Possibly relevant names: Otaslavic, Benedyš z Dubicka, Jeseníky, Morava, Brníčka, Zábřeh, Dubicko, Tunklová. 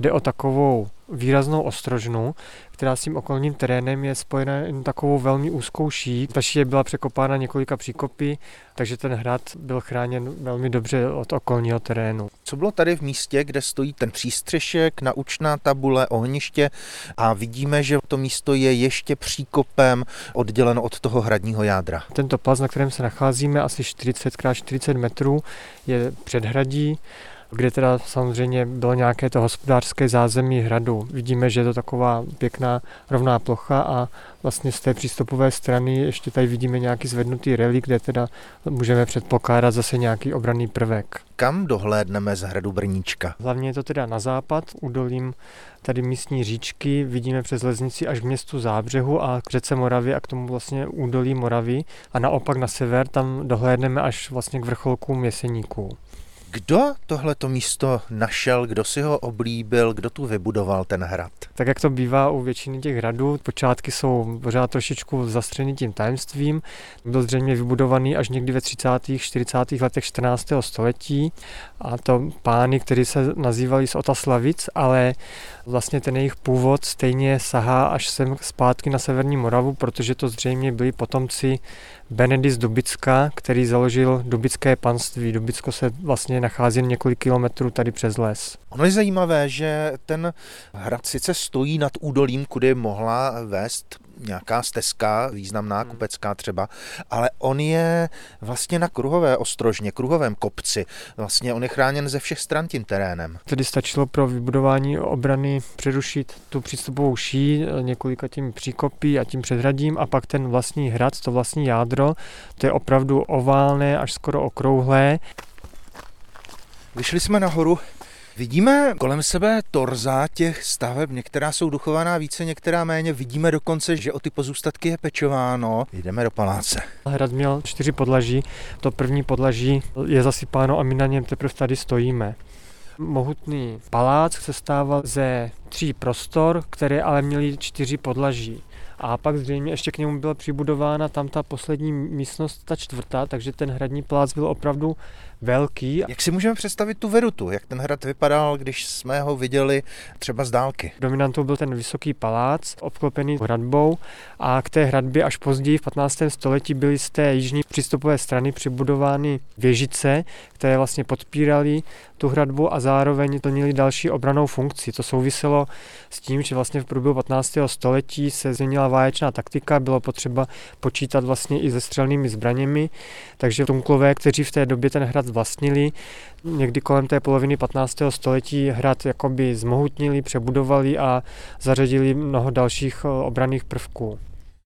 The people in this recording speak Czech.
Jde o takovou výraznou ostrožnu, která s tím okolním terénem je spojena jen takovou velmi úzkou šíjí. Ta šíje byla překopána několika příkopy, takže ten hrad byl chráněn velmi dobře od okolního terénu. Co bylo tady v místě, kde stojí ten přístřešek, naučná tabule, ohniště a vidíme, že to místo je ještě příkopem odděleno od toho hradního jádra. Tento pas, na kterém se nacházíme, asi 40x40 metrů, je předhradí, kde teda samozřejmě bylo nějaké to hospodářské zázemí hradu. Vidíme, že je to taková pěkná rovná plocha a vlastně z té přístupové strany ještě tady vidíme nějaký zvednutý relík, kde teda můžeme předpokládat zase nějaký obranný prvek. Kam dohlédneme z hradu Brníčka? Hlavně je to teda na západ, údolím tady místní říčky, vidíme přes Leznici až k městu Zábřehu a k řece Moravy a k tomu vlastně údolí Moravy a naopak na sever tam dohlédneme až vlastně k vrcholkům Jeseníků. Kdo tohleto místo našel, kdo si ho oblíbil, kdo tu vybudoval ten hrad? Tak jak to bývá u většiny těch hradů, počátky jsou pořád trošičku zastřeny tím tajemstvím. Byl zřejmě vybudovaný až někdy ve 30. 40. letech 14. století a to pány, kteří se nazývali z Otaslavic, ale vlastně ten jejich původ stejně sahá až sem zpátky na severní Moravu, protože to zřejmě byli potomci Benedyš z Dubicka, který založil dubické panství. Dubicko se vlastně nachází několik kilometrů tady přes les. Ono je zajímavé, že ten hrad sice stojí nad údolím, kudy mohla vést nějaká stezka, významná kupecká třeba, ale on je vlastně na kruhové ostrožně, kruhovém kopci. Vlastně on je chráněn ze všech stran tím terénem. Tedy stačilo pro vybudování obrany přerušit tu přístupovou šíji několika tím příkopy a tím předhradím a pak ten vlastní hrad, to vlastní jádro, to je opravdu oválné, až skoro okrouhlé. Vyšli jsme nahoru. Vidíme kolem sebe torza těch staveb, některá jsou dochovaná více, některá méně. Vidíme dokonce, že o ty pozůstatky je pečováno. Jdeme do paláce. Hrad měl 4 podlaží, to první podlaží je zasypáno a my na něm teprve tady stojíme. Mohutný palác se sestával ze 3 prostor, které ale měly 4 podlaží. A pak zřejmě ještě k němu byla přibudována tam ta poslední místnost, ta 4., takže ten hradní palác byl opravdu velký. Jak si můžeme představit tu verutu, jak ten hrad vypadal, když jsme ho viděli třeba z dálky? Dominantou byl ten vysoký palác, obklopený hradbou a k té hradbě až později v 15. století byly z té jižní přístupové strany přibudovány věžice, které vlastně podpíraly tu hradbu a zároveň plnily další obrannou funkci. To souviselo s tím, že vlastně v průběhu 15. století se změnila válečná taktika, bylo potřeba počítat vlastně i se střelnými zbraněmi, takže Tunklové, kteří v té době ten hrad vlastnili, někdy kolem té poloviny 15. století hrad jakoby zmohutnili, přebudovali a zařadili mnoho dalších obranných prvků.